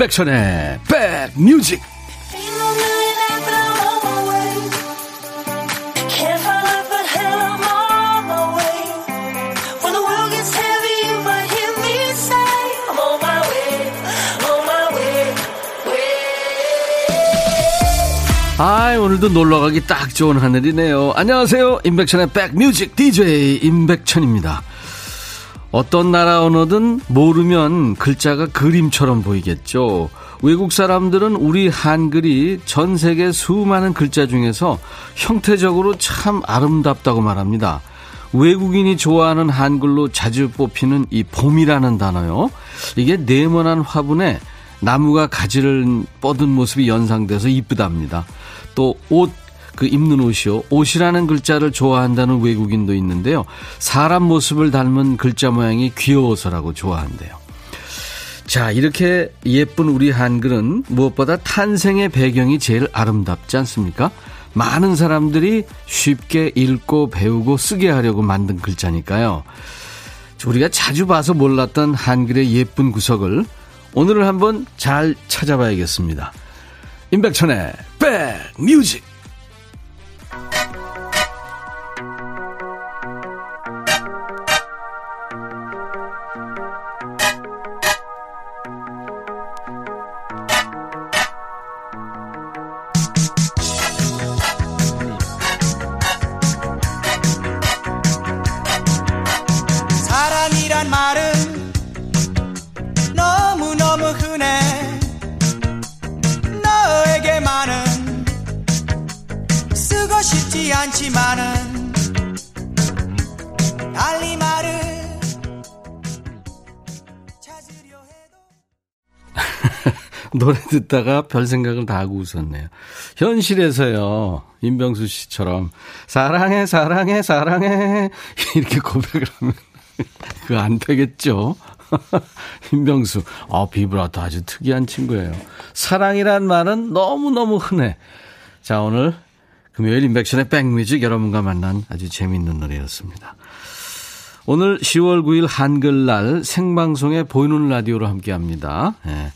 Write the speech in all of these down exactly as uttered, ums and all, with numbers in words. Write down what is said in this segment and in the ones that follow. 임백천의 백뮤직. 아, 오늘도 놀러가기 딱 좋은 하늘이네요. 안녕하세요, 임백천의 백뮤직 디제이 임백천입니다. 어떤 나라 언어든 모르면 글자가 그림처럼 보이겠죠. 외국 사람들은 우리 한글이 전 세계 수많은 글자 중에서 형태적으로 참 아름답다고 말합니다. 외국인이 좋아하는 한글로 자주 뽑히는 이 봄이라는 단어요. 이게 네모난 화분에 나무가 가지를 뻗은 모습이 연상돼서 이쁘답니다. 또 옷, 그 입는 옷이요. 옷이라는 글자를 좋아한다는 외국인도 있는데요. 사람 모습을 닮은 글자 모양이 귀여워서라고 좋아한대요. 자, 이렇게 예쁜 우리 한글은 무엇보다 탄생의 배경이 제일 아름답지 않습니까? 많은 사람들이 쉽게 읽고 배우고 쓰게 하려고 만든 글자니까요. 우리가 자주 봐서 몰랐던 한글의 예쁜 구석을 오늘을 한번 잘 찾아봐야겠습니다. 임백천의 백뮤직. 노래 듣다가 별 생각을 다 하고 웃었네요. 현실에서요, 임병수 씨처럼 사랑해 사랑해 사랑해 이렇게 고백을 하면 그거 안 되겠죠. 임병수, 아, 비브라토 아주 특이한 친구예요. 사랑이란 말은 너무너무 흔해. 자, 오늘 금요일 임백천의 백뮤직, 여러분과 만난 아주 재미있는 노래였습니다. 오늘 시월 구일 한글날 생방송에 보이는 라디오로 함께합니다. 네.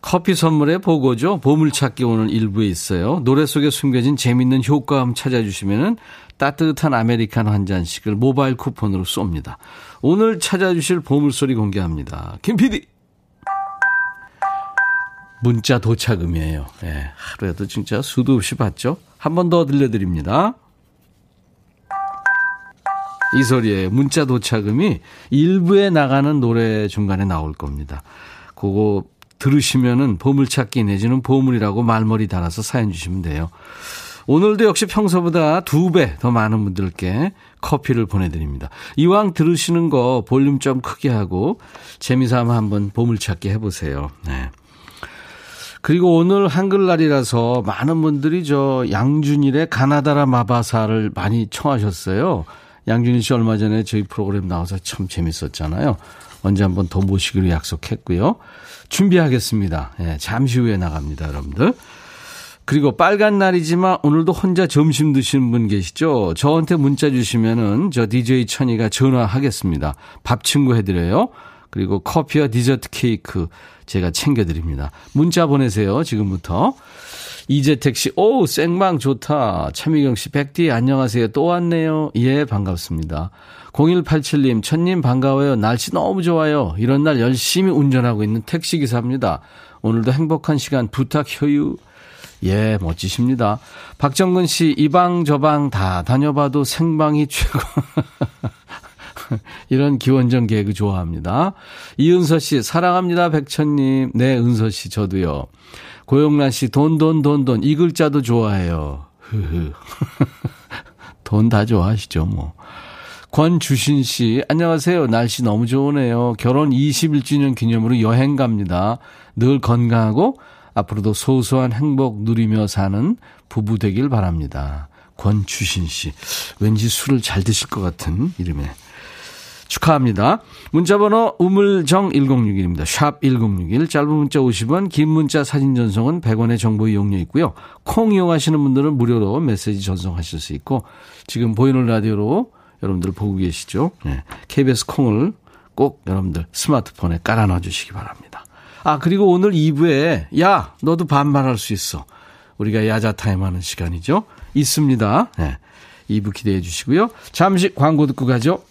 커피 선물의 보고죠. 보물찾기 오늘 일부에 있어요. 노래 속에 숨겨진 재미있는 효과음 찾아주시면 따뜻한 아메리카노 한 잔씩을 모바일 쿠폰으로 쏩니다. 오늘 찾아주실 보물소리 공개합니다. 김 피디. 문자 도착음이에요. 예, 하루에도 진짜 수도 없이 봤죠. 한 번 더 들려드립니다. 이 소리예요. 문자 도착음이 일부에 나가는 노래 중간에 나올 겁니다. 그거 들으시면은 보물찾기 내지는 보물이라고 말머리 달아서 사연 주시면 돼요. 오늘도 역시 평소보다 두 배 더 많은 분들께 커피를 보내드립니다. 이왕 들으시는 거 볼륨 좀 크게 하고 재미삼아 한번 보물찾기 해보세요. 네. 그리고 오늘 한글날이라서 많은 분들이 저 양준일의 가나다라 마바사를 많이 청하셨어요. 양준일 씨 얼마 전에 저희 프로그램 나와서 참 재밌었잖아요. 언제 한번 더 모시기로 약속했고요. 준비하겠습니다. 예, 잠시 후에 나갑니다, 여러분들. 그리고 빨간 날이지만 오늘도 혼자 점심 드시는 분 계시죠? 저한테 문자 주시면은 저 디제이 천이가 전화하겠습니다. 밥 친구 해드려요. 그리고 커피와 디저트 케이크 제가 챙겨드립니다. 문자 보내세요, 지금부터. 이재택 씨, 오, 생방 좋다. 차미경 씨, 백디 안녕하세요. 또 왔네요. 예, 반갑습니다. 공일팔칠님, 천님 반가워요. 날씨 너무 좋아요. 이런 날 열심히 운전하고 있는 택시기사입니다. 오늘도 행복한 시간 부탁 효유. 예, 멋지십니다. 박정근 씨, 이방 저방 다 다녀봐도 생방이 최고. 이런 기원전 개그 좋아합니다. 이은서 씨, 사랑합니다, 백천님. 네, 은서 씨, 저도요. 고영란 씨, 돈, 돈, 돈, 돈. 이 글자도 좋아해요. 흐흐. 돈 다 좋아하시죠, 뭐. 권주신 씨, 안녕하세요. 날씨 너무 좋으네요. 결혼 이십일주년 기념으로 여행 갑니다. 늘 건강하고 앞으로도 소소한 행복 누리며 사는 부부 되길 바랍니다. 권주신 씨, 왠지 술을 잘 드실 것 같은 이름에. 축하합니다. 문자번호 우물정 일공육일입니다. 샵 일공육일, 짧은 문자 오십 원, 긴 문자 사진 전송은 백 원의 정보 이용료 있고요. 콩 이용하시는 분들은 무료로 메시지 전송하실 수 있고, 지금 보이는 라디오로 여러분들 보고 계시죠? 네. 케이비에스 콩을 꼭 여러분들 스마트폰에 깔아놔 주시기 바랍니다. 아, 그리고 오늘 이 부에 야 너도 반말할 수 있어. 우리가 야자타임 하는 시간이죠. 있습니다. 네. 이 부 기대해 주시고요. 잠시 광고 듣고 가죠.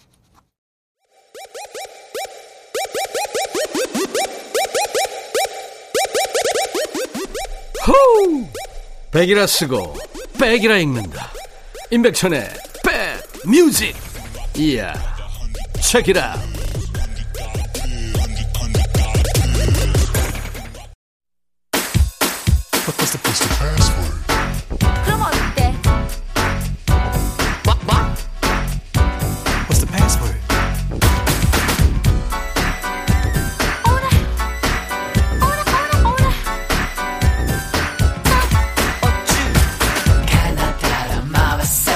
호우! 백이라 쓰고 백이라 읽는다. 임백천의 백 뮤직. 이야 책이라. 그럼 어때? What? What? What's the password? 오라 오라 오라 오라. 어쭈 가나다라 마와사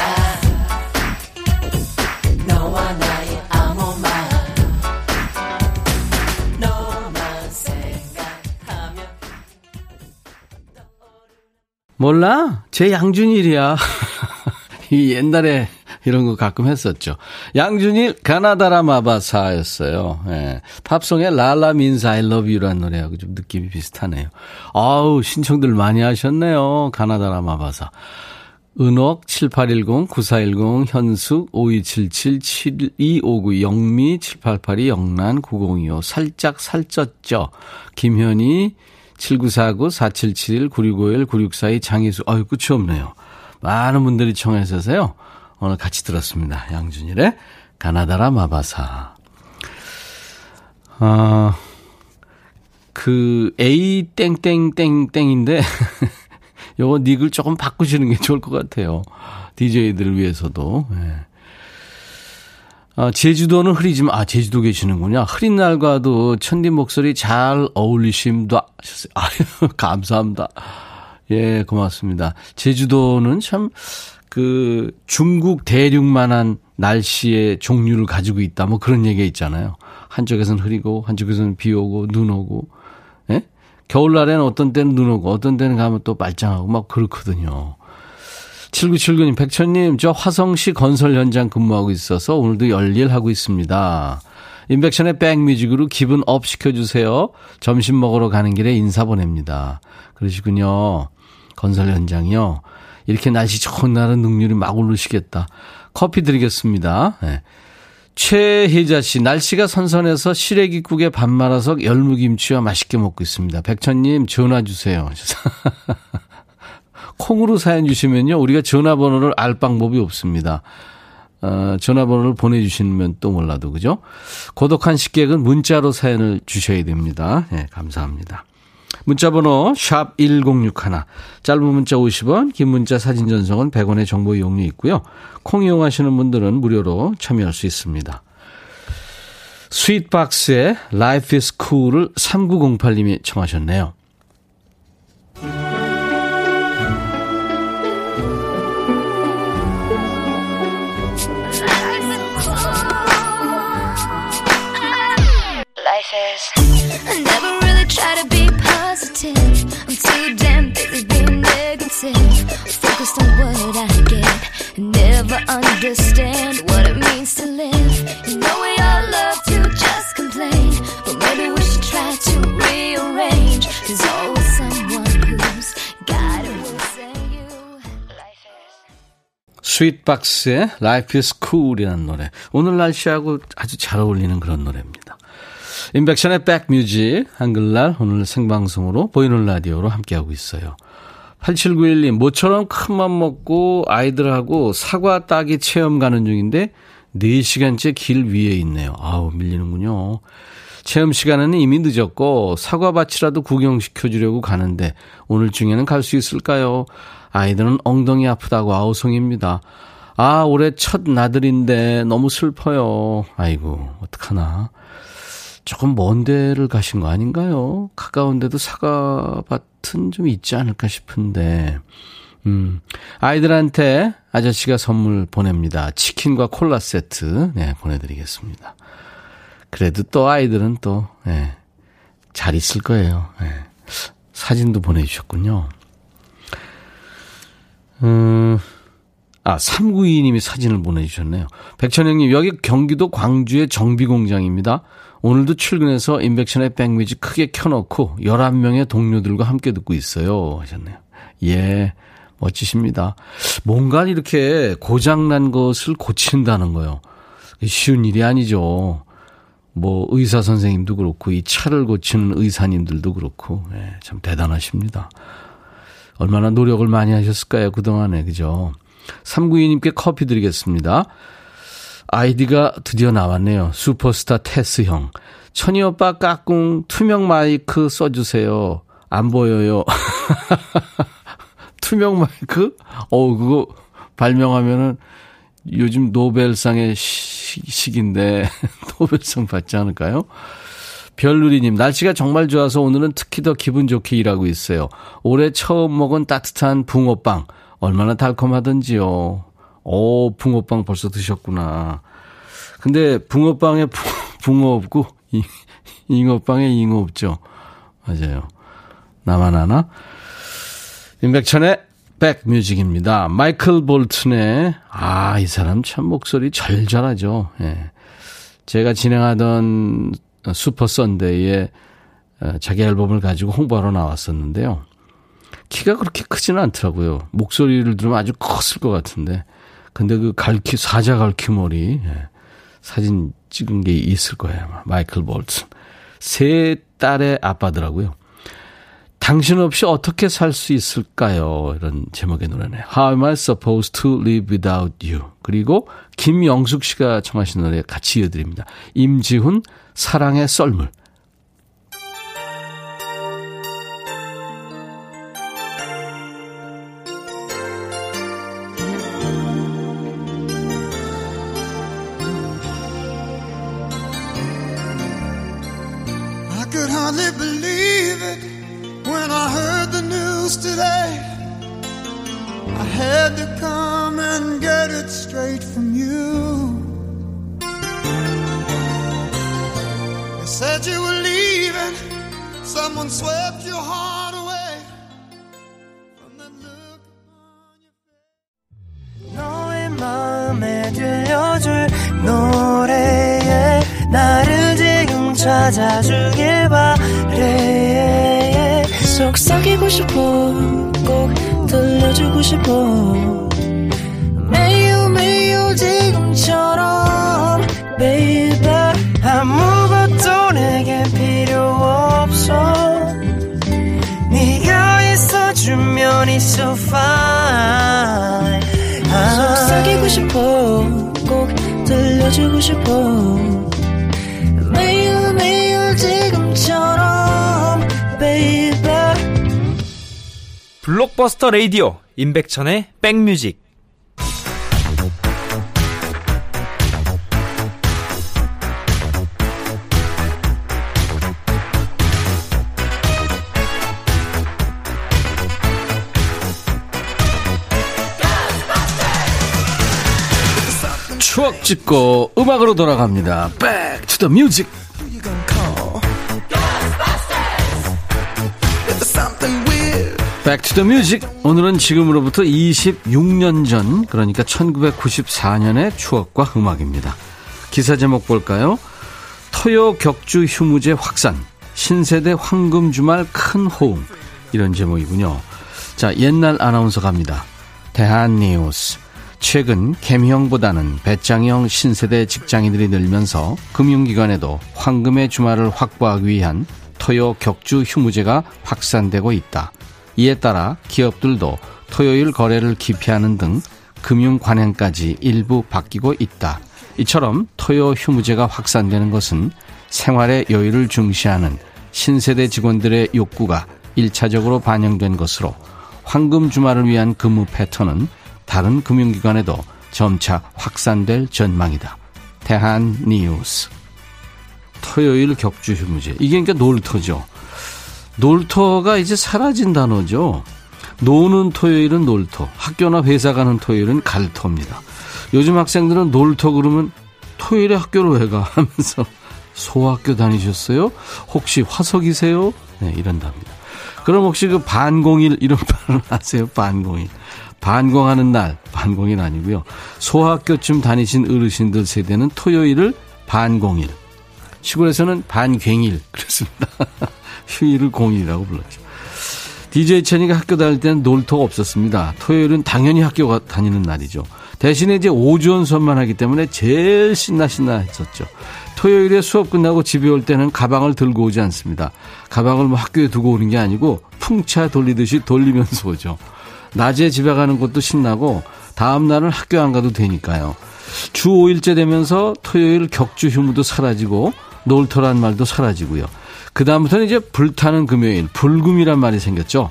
너와 나의 아무말 너만 생각하면 몰라? 제 양준일이야. 이 옛날에 이런 거 가끔 했었죠. 양준일 가나다라 마바사였어요. 예. 팝송의 라라 민사 I love you라는 노래하고 좀 느낌이 비슷하네요. 아우 신청들 많이 하셨네요. 가나다라 마바사. 은옥 칠팔일공 구사일공 현숙 오이칠칠 칠이오구 영미 칠팔팔이 영란 구공이오 살짝 살쪘죠. 김현희 칠구사구 사칠칠일 구육오일 구육사이 장희수. 아유 끝이 없네요. 많은 분들이 청해주셔서요. 오늘 같이 들었습니다. 양준일의 가나다라 마바사. 아, 그 A 땡땡땡땡인데 요거 닉을 조금 바꾸시는 게 좋을 것 같아요. 디제이들을 위해서도. 네. 아, 제주도는 흐리지만 아 제주도 계시는군요. 흐린 날과도 천디 목소리 잘 어울리십니다. 아유, 감사합니다. 예, 고맙습니다. 제주도는 참 그 중국 대륙만한 날씨의 종류를 가지고 있다. 뭐 그런 얘기가 있잖아요. 한쪽에서는 흐리고 한쪽에서는 비 오고 눈 오고. 예? 겨울날에는 어떤 때는 눈 오고 어떤 때는 가면 또 말짱하고 막 그렇거든요. 칠구칠구 님, 백천님, 저 화성시 건설 현장 근무하고 있어서 오늘도 열일하고 있습니다. 임백천의 백뮤직으로 기분 업 시켜주세요. 점심 먹으러 가는 길에 인사 보냅니다. 그러시군요. 건설 현장이요. 이렇게 날씨 좋은 날은 능률이 막 오르시겠다. 커피 드리겠습니다. 네. 최혜자 씨, 날씨가 선선해서 시래기국에 밥 말아서 열무김치와 맛있게 먹고 있습니다. 백천님, 전화 주세요. 콩으로 사연 주시면요. 우리가 전화번호를 알 방법이 없습니다. 어, 전화번호를 보내주시면 또 몰라도 그죠? 고독한 식객은 문자로 사연을 주셔야 됩니다. 네, 감사합니다. 문자번호 샵 일공육일 짧은 문자 오십 원 긴 문자 사진 전송은 백 원의 정보 이용료 있고요. 콩 이용하시는 분들은 무료로 참여할 수 있습니다. 스윗박스의 Life is Cool을 삼구공팔 님이 청하셨네요. I never really try to be positive. I'm too damn busy being negative. Focused on what I get. Never understand what it means to live. You know we all love to just complain, but maybe we should try to rearrange. There's always someone who's got it will save you. Life is. 스윗박스의 Life is Cool이라는 노래. 오늘 날씨하고 아주 잘 어울리는 그런 노래입니다. 임백천의 백뮤직 한글날 오늘 생방송으로 보이는 라디오로 함께하고 있어요. 팔칠구일 님 모처럼 큰맘 먹고 아이들하고 사과 따기 체험 가는 중인데 네 시간째 길 위에 있네요. 아우 밀리는군요. 체험 시간에는 이미 늦었고 사과밭이라도 구경시켜주려고 가는데 오늘 중에는 갈 수 있을까요? 아이들은 엉덩이 아프다고 아우성입니다. 아 올해 첫 나들인데 너무 슬퍼요. 아이고 어떡하나. 조금 먼 데를 가신 거 아닌가요? 가까운 데도 사과밭은 좀 있지 않을까 싶은데 음, 아이들한테 아저씨가 선물 보냅니다. 치킨과 콜라 세트 네, 보내드리겠습니다. 그래도 또 아이들은 또 네, 잘 있을 거예요. 네. 사진도 보내주셨군요. 음, 아, 삼구이님이 사진을 보내주셨네요. 백천형님, 여기 경기도 광주의 정비공장입니다. 오늘도 출근해서 인백션의 백뮤직 크게 켜놓고 열한 명의 동료들과 함께 듣고 있어요. 하셨네요. 예, 멋지십니다. 뭔가 이렇게 고장난 것을 고친다는 거요. 쉬운 일이 아니죠. 뭐 의사 선생님도 그렇고 이 차를 고치는 의사님들도 그렇고, 예, 참 대단하십니다. 얼마나 노력을 많이 하셨을까요, 그동안에. 그죠? 삼구이님께 커피 드리겠습니다. 아이디가 드디어 나왔네요. 슈퍼스타 테스 형. 천이 오빠 까꿍 투명 마이크 써주세요. 안 보여요. 투명 마이크? 어우, 그거 발명하면은 요즘 노벨상의 시, 시기인데 노벨상 받지 않을까요? 별누리님, 날씨가 정말 좋아서 오늘은 특히 더 기분 좋게 일하고 있어요. 올해 처음 먹은 따뜻한 붕어빵 얼마나 달콤하던지요. 오, 붕어빵 벌써 드셨구나. 근데 붕어빵에 붕, 붕어 없고 이, 잉어빵에 잉어 없죠. 맞아요. 나만 아나? 임백천의 백뮤직입니다. 마이클 볼튼의, 아, 이 사람 참 목소리 절절하죠. 예. 제가 진행하던 슈퍼 선데이에 자기 앨범을 가지고 홍보하러 나왔었는데요. 키가 그렇게 크지는 않더라고요. 목소리를 들으면 아주 컸을 것 같은데. 근데 그 갈퀴, 사자 갈퀴 머리, 예, 사진 찍은 게 있을 거예요, 아마. 마이클 볼튼. 세 딸의 아빠더라고요. 당신 없이 어떻게 살 수 있을까요? 이런 제목의 노래네요. How am I supposed to live without you? 그리고 김영숙 씨가 청하신 노래 같이 이어드립니다. 임지훈, 사랑의 썰물. 블록버스터 라디오 임백천의 백뮤직. 추억 찍고 음악으로 돌아갑니다. Back to the music. Back to the music. 오늘은 지금으로부터 이십육 년 전, 그러니까 천구백구십사 년의 추억과 음악입니다. 기사 제목 볼까요? 토요 격주 휴무제 확산, 신세대 황금 주말 큰 호응. 이런 제목이군요. 자, 옛날 아나운서 갑니다. 대한뉴스. 최근 개미형보다는 배짱형 신세대 직장인들이 늘면서 금융기관에도 황금의 주말을 확보하기 위한 토요 격주 휴무제가 확산되고 있다. 이에 따라 기업들도 토요일 거래를 기피하는 등 금융 관행까지 일부 바뀌고 있다. 이처럼 토요 휴무제가 확산되는 것은 생활의 여유를 중시하는 신세대 직원들의 욕구가 일차적으로 반영된 것으로, 황금 주말을 위한 근무 패턴은 다른 금융기관에도 점차 확산될 전망이다. 대한뉴스. 토요일 격주 휴무제. 이게 그러니까 놀토죠. 놀토가 이제 사라진 단어죠. 노는 토요일은 놀토, 학교나 회사 가는 토요일은 갈토입니다. 요즘 학생들은 놀토 그러면 토요일에 학교로 왜 가? 하면서 소학교 다니셨어요? 혹시 화석이세요? 네, 이런답니다. 그럼 혹시 그 반공일 이런 말을 아세요? 반공일. 반공하는 날, 반공일 아니고요. 소학교쯤 다니신 어르신들 세대는 토요일을 반공일, 시골에서는 반괭일 그랬습니다. 휴일을 공일이라고 불렀죠. 디제이 천이가 학교 다닐 때는 놀토가 없었습니다. 토요일은 당연히 학교 다니는 날이죠. 대신에 이제 오전 수업만 하기 때문에 제일 신나신나 했었죠. 토요일에 수업 끝나고 집에 올 때는 가방을 들고 오지 않습니다. 가방을 뭐 학교에 두고 오는 게 아니고 풍차 돌리듯이 돌리면서 오죠. 낮에 집에 가는 것도 신나고 다음 날은 학교 안 가도 되니까요. 주 오 일째 되면서 토요일 격주 휴무도 사라지고 놀토란 말도 사라지고요. 그 다음부터는 이제 불타는 금요일, 불금이란 말이 생겼죠.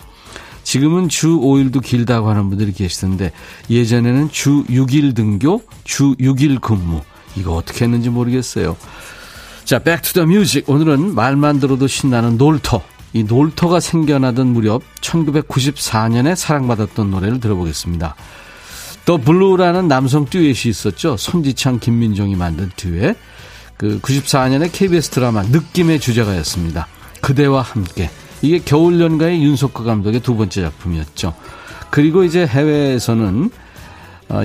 지금은 주 오 일도 길다고 하는 분들이 계시던데 예전에는 주 육 일 등교, 주 육 일 근무, 이거 어떻게 했는지 모르겠어요. 자, Back to the Music. 오늘은 말만 들어도 신나는 놀토. 이 놀토가 생겨나던 무렵 천구백구십사 년에 사랑받았던 노래를 들어보겠습니다. 더 블루라는 남성 듀엣이 있었죠. 손지창, 김민종이 만든 듀엣. 그 구십사 년에 케이비에스 드라마 느낌의 주제가였습니다. 그대와 함께. 이게 겨울연가의 윤석호 감독의 두 번째 작품이었죠. 그리고 이제 해외에서는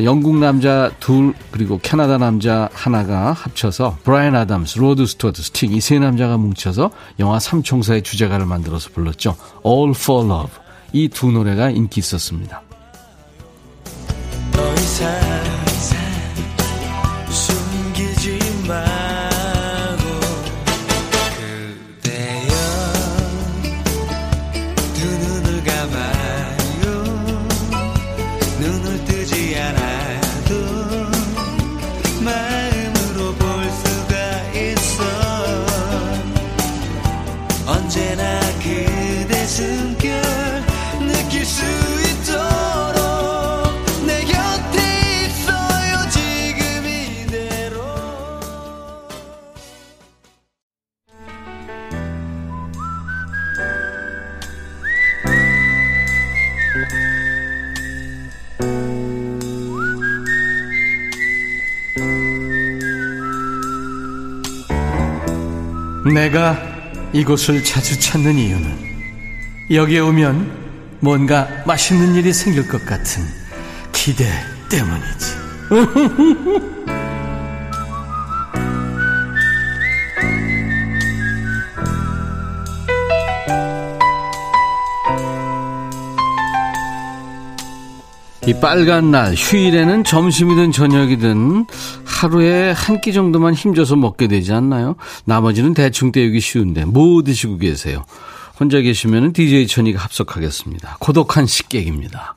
영국 남자 둘 그리고 캐나다 남자 하나가 합쳐서 브라이언 아담스, 로드 스튜어트, 스팅 이 세 남자가 뭉쳐서 영화 삼총사의 주제가를 만들어서 불렀죠. All for Love. 이 두 노래가 인기 있었습니다. 더 이상 숨기지 말고 그대여 두 눈을 감아요. 눈을 뜨지 않아도 마음으로 볼 수가 있어. 언제나 그대 숨결 느낄 수 내가 이곳을 자주 찾는 이유는 여기에 오면 뭔가 맛있는 일이 생길 것 같은 기대 때문이지. 이 빨간 날, 휴일에는 점심이든 저녁이든 하루에 한 끼 정도만 힘줘서 먹게 되지 않나요? 나머지는 대충 때우기 쉬운데 뭐 드시고 계세요? 혼자 계시면 디제이 천이가 합석하겠습니다. 고독한 식객입니다.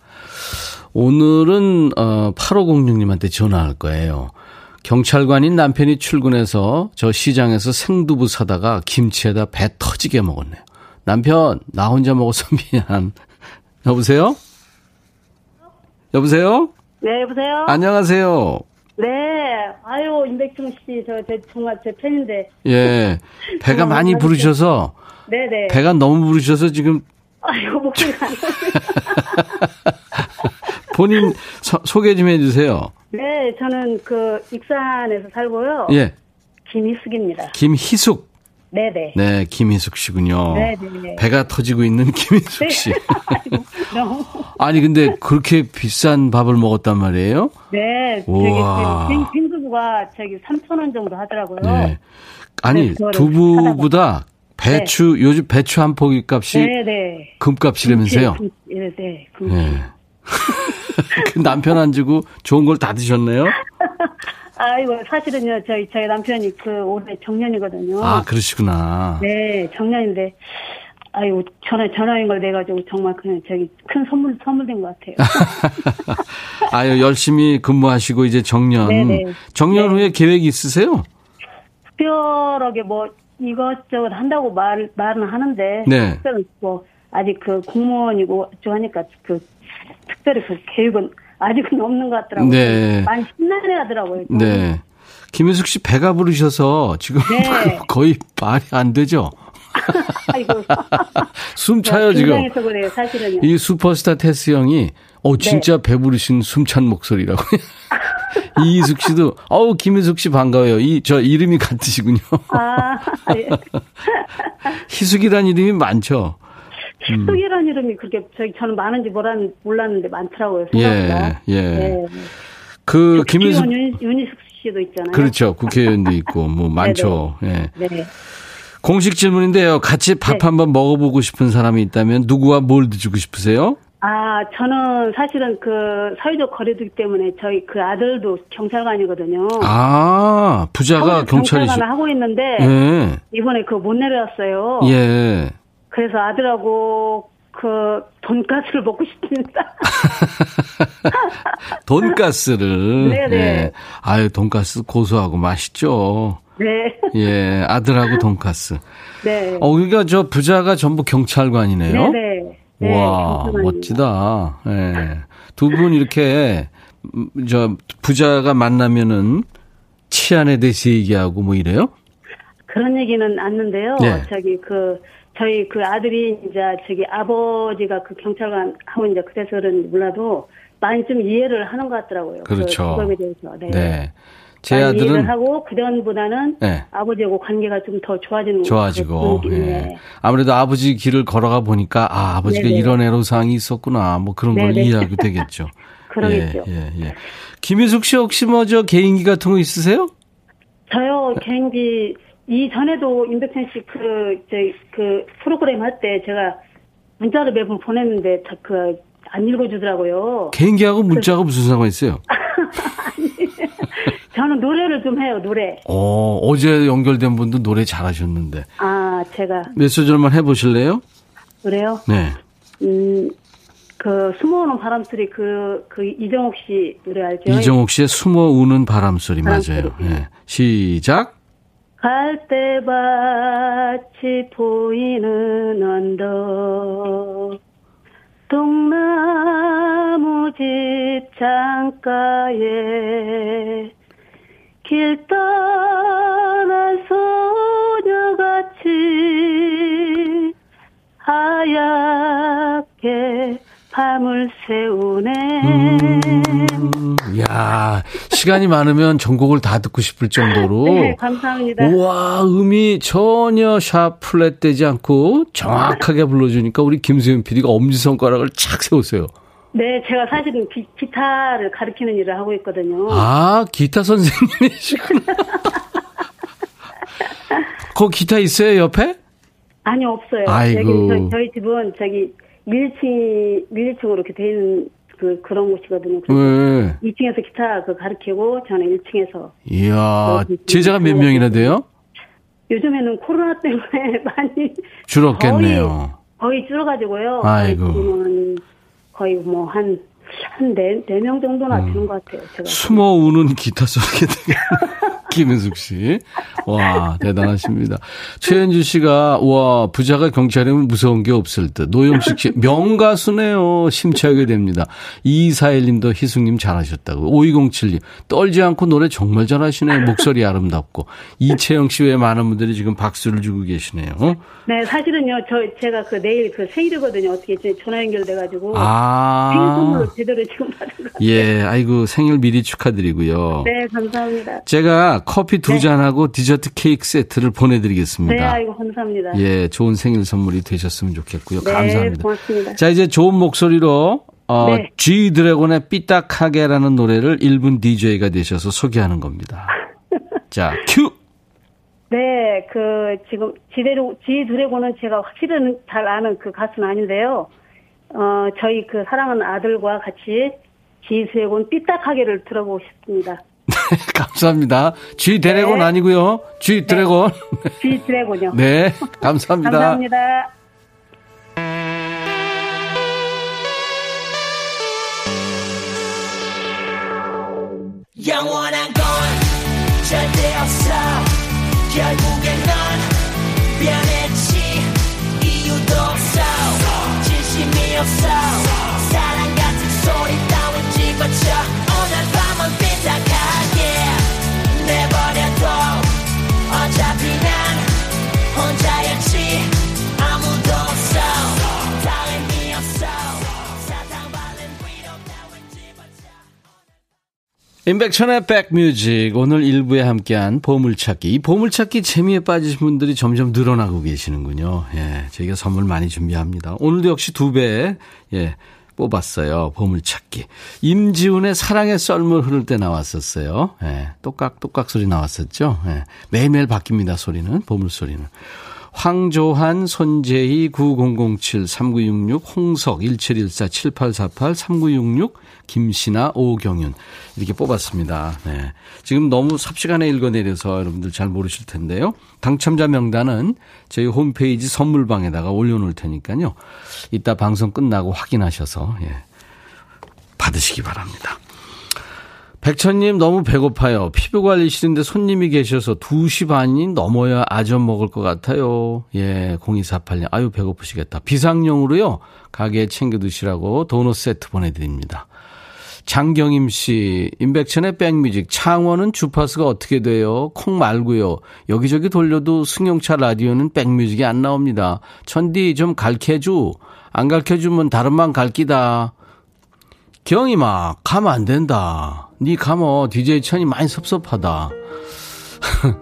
오늘은 어, 팔오공육 님한테 전화할 거예요. 경찰관인 남편이 출근해서 저 시장에서 생두부 사다가 김치에다 배 터지게 먹었네요. 남편, 나 혼자 먹어서 미안. 여보세요? 여보세요? 네, 여보세요? 안녕하세요. 네, 아유, 임백천 씨, 저, 제, 정말 제 팬인데. 예. 배가 많이 부르셔서. 네네. 배가 너무 부르셔서 지금. 아유, 목소리가 안 나요. 본인 서, 소개 좀 해주세요. 네, 저는 그, 익산에서 살고요. 예. 김희숙입니다. 김희숙. 네네. 네, 김희숙 씨군요. 네네. 배가 터지고 있는 김희숙 씨. 아니, 근데 그렇게 비싼 밥을 먹었단 말이에요? 네. 저기, 생두부가 저기 삼천 원 정도 하더라고요. 네. 아니, 두부보다 배추, 네. 요즘 배추 한 포기 값이 네네. 금값이라면서요? 네네. 네. 금값. 네. 남편 안 주고 좋은 걸 다 드셨네요? 아이고, 사실은요, 저희, 저희 남편이 그 올해 정년이거든요. 아, 그러시구나. 네, 정년인데, 아이고, 전화, 전화인 걸 내가지고 정말 그냥 저기 큰 선물, 선물된 것 같아요. 아유, 열심히 근무하시고 이제 정년. 네네. 정년 네. 후에 계획이 있으세요? 특별하게 뭐 이것저것 한다고 말, 말은 하는데. 네. 특별히 뭐, 아직 그 공무원이고 좀 하니까 그, 특별히 그 계획은 아직은 없는 것 같더라고요. 네. 많이 신나게 하더라고요. 저는. 네. 김윤숙 씨 배가 부르셔서 지금 네. 거의 말이 안 되죠? 아이고. 숨 차요, 지금. 굉장해서 그래요, 사실은요. 이 슈퍼스타 태스 형이, 어, 진짜 네. 배 부르신 숨찬 목소리라고. 이희숙 씨도, 어우, 김윤숙 씨 반가워요. 이, 저 이름이 같으시군요. 아, 예. 희숙이란 이름이 많죠? 식도계란 음. 이름이 그렇게 저희 저는 많은지 몰랐는데 많더라고요. 생각보다. 예, 예. 예. 그 김윤숙 윤희숙 씨도 있잖아요. 그렇죠. 국회의원도 있고 뭐 많죠. 예. 네. 공식 질문인데요. 같이 밥 네. 한번 먹어보고 싶은 사람이 있다면 누구와 뭘 드시고 싶으세요? 아, 저는 사실은 그 사회적 거리두기 때문에 저희 그 아들도 경찰관이거든요. 아, 부자가 경찰이 경찰관을 하고 있는데 예. 이번에 그거 못 내려왔어요. 예. 그래서 아들하고 그 돈가스를 먹고 싶습니다. 돈가스를. 네네. 예. 아유, 돈가스 고소하고 맛있죠. 네. 예, 아들하고 돈가스. 네. 어, 그러니까 저 부자가 전부 경찰관이네요. 네네. 네, 와, 멋지다. 예. 두 분 이렇게, 저, 부자가 만나면은, 치안에 대해서 얘기하고 뭐 이래요? 그런 얘기는 않는데요. 네. 저기, 그, 저희 그 아들이 이제, 저기 아버지가 그 경찰관하고 이제 그래서 그런지 몰라도, 많이 좀 이해를 하는 것 같더라고요. 그렇죠. 그 직업에 대해서. 네. 네. 제 아들은. 이해를 하고, 그전보다는 네. 아버지하고 관계가 좀 더 좋아지는 좋아지고, 예. 네. 아무래도 아버지 길을 걸어가 보니까, 아, 아버지가 네네. 이런 애로사항이 있었구나. 뭐 그런 네네. 걸 이해하게 되겠죠. 그러겠죠. 예, 예, 예. 김윤숙 씨 혹시 뭐 저 개인기 같은 거 있으세요? 저요, 개인기, 이전에도 임백천 씨 그, 저희 그 프로그램 할 때 제가 문자를 매번 보냈는데, 저 그, 안 읽어주더라고요. 개인기하고 문자가 무슨 상관 있어요? 저는 노래를 좀 해요, 노래. 어, 어제 연결된 분도 노래 잘하셨는데. 아, 제가. 몇 소절만 해보실래요? 그래요? 네. 음, 그, 숨어오는 바람소리, 그, 그, 이정옥 씨 노래 알죠? 이정옥 씨의 숨어오는 바람소리, 바람소리. 맞아요. 네. 시작. 갈대밭이 보이는 언덕. 동나무 집 창가에 길 떠난 소녀같이 하얗게 밤을 새우네. 음, 이야, 시간이 많으면 전곡을 다 듣고 싶을 정도로. 네, 감사합니다. 우와, 음이 전혀 샵 플랫 되지 않고 정확하게 불러주니까 우리 김수현 피디가 엄지손가락을 착 세우세요. 네, 제가 사실은 기, 기타를 가르치는 일을 하고 있거든요. 아, 기타 선생님이시구나. 그 기타 있어요, 옆에? 아니, 없어요. 아이고. 저기, 저희 집은 저기 밀칭, 밀칭으로 이렇게 돼 있는 그, 그런 곳이거든요. 그래서 네. 이 층에서 기타 그 가르치고 저는 일 층에서. 이야, 제자가 몇 명이나 돼요? 요즘에는 코로나 때문에 많이. 줄었겠네요. 거의, 거의 줄어가지고요. 아이고. 거의 뭐 한 한 네 네 명 정도나 되는 음. 것 같아요. 제가 숨어 우는 기타 소리가 되는 김윤숙 씨, 와 대단하십니다. 최현주 씨가 와 부자가 경찰이면 무서운 게 없을 듯. 노영식 씨 명가수네요. 심취하게 됩니다. 이사일님도 희숙님 잘하셨다고. 오이공칠님 떨지 않고 노래 정말 잘하시네요. 목소리 아름답고 이채영 씨 외 많은 분들이 지금 박수를 주고 계시네요. 어? 네 사실은요 저 제가 그 내일 그 생일이거든요. 어떻게 전화 연결돼가지고 아. 생일 선물로. 제대로 지금 받은 것 예, 아이고 생일 미리 축하드리고요. 네, 감사합니다. 제가 커피 두 네. 잔하고 디저트 케이크 세트를 보내드리겠습니다. 네, 아이고 감사합니다. 예, 좋은 생일 선물이 되셨으면 좋겠고요. 네, 감사합니다. 고맙습니다. 자, 이제 좋은 목소리로 어, 네. G 드래곤의 삐딱하게라는 노래를 일 분 디제이가 되셔서 소개하는 겁니다. 자, 큐. 네, 그 지금 G 드래곤은 제가 확실히 잘 아는 그 가수는 아닌데요. 어, 저희 그 사랑하는 아들과 같이 G 드래곤 삐딱하게를 들어보고 싶습니다. 네, 감사합니다. G 드래곤 네. 아니고요. G 드래곤. 네. G 드래곤요. 네, 감사합니다. 감사합니다. 영원한 건 절대 없어. 결국엔 넌 변했지. 이유도 없어. 힘이 없어 사랑 같은 소리 따윈 집어쳐 오늘 밤은 삐딱하게 내버려둬 어차피 난 혼자였지 아무도 없어 다른 게 없어 사탕 바른 위로 따윈 집어쳐 임백천의 백뮤직 오늘 일 부에 함께한 보물찾기. 이 보물찾기 재미에 빠지신 분들이 점점 늘어나고 계시는군요. 예, 저희가 선물 많이 준비합니다. 오늘도 역시 두 배 예, 뽑았어요. 보물찾기. 임지훈의 사랑의 썰물 흐를 때 나왔었어요. 예, 똑깍 똑깍 소리 나왔었죠. 예, 매일매일 바뀝니다. 소리는 보물소리는. 황조한, 손재희, 구공공칠, 삼구육육, 홍석, 일칠일사, 칠팔사팔, 삼구육육, 김신아, 오경윤 이렇게 뽑았습니다. 네. 지금 너무 삽시간에 읽어내려서 여러분들 잘 모르실 텐데요. 당첨자 명단은 저희 홈페이지 선물방에다가 올려놓을 테니까요. 이따 방송 끝나고 확인하셔서 예. 받으시기 바랍니다. 백천님 너무 배고파요. 피부관리실인데 손님이 계셔서 두 시 반이 넘어야 아점 먹을 것 같아요. 예, 공이사팔 년 아유 배고프시겠다. 비상용으로요. 가게에 챙겨 드시라고 도넛 세트 보내드립니다. 장경임 씨, 임백천의 백뮤직 창원은 주파수가 어떻게 돼요? 콩 말고요. 여기저기 돌려도 승용차 라디오는 백뮤직이 안 나옵니다. 천디 좀 가르쳐줘. 안 가르쳐주면 다른만 갈기다. 경임아 가면 안 된다. 니 감어 디제이 천이 많이 섭섭하다.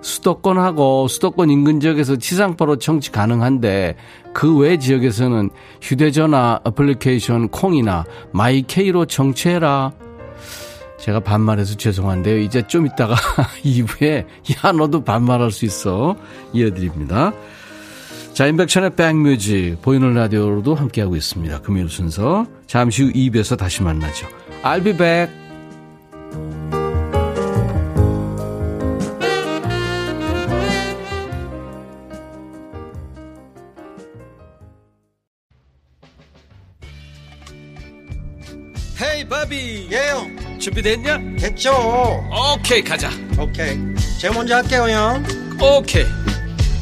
수도권하고 수도권 인근 지역에서 지상파로 청취 가능한데 그 외 지역에서는 휴대전화 애플리케이션 콩이나 마이케이로 청취해라. 제가 반말해서 죄송한데요. 이제 좀 이따가 이 부에 야 너도 반말할 수 있어 이어드립니다. 자, 임백천의 백뮤직 보이는 라디오로도 함께하고 있습니다. 금요일 순서 잠시 후 이 부에서 다시 만나죠. I'll be back. 바비 예요 준비됐냐? 됐죠. 오케이 가자. 오케이 제가 먼저 할게요 형. 오케이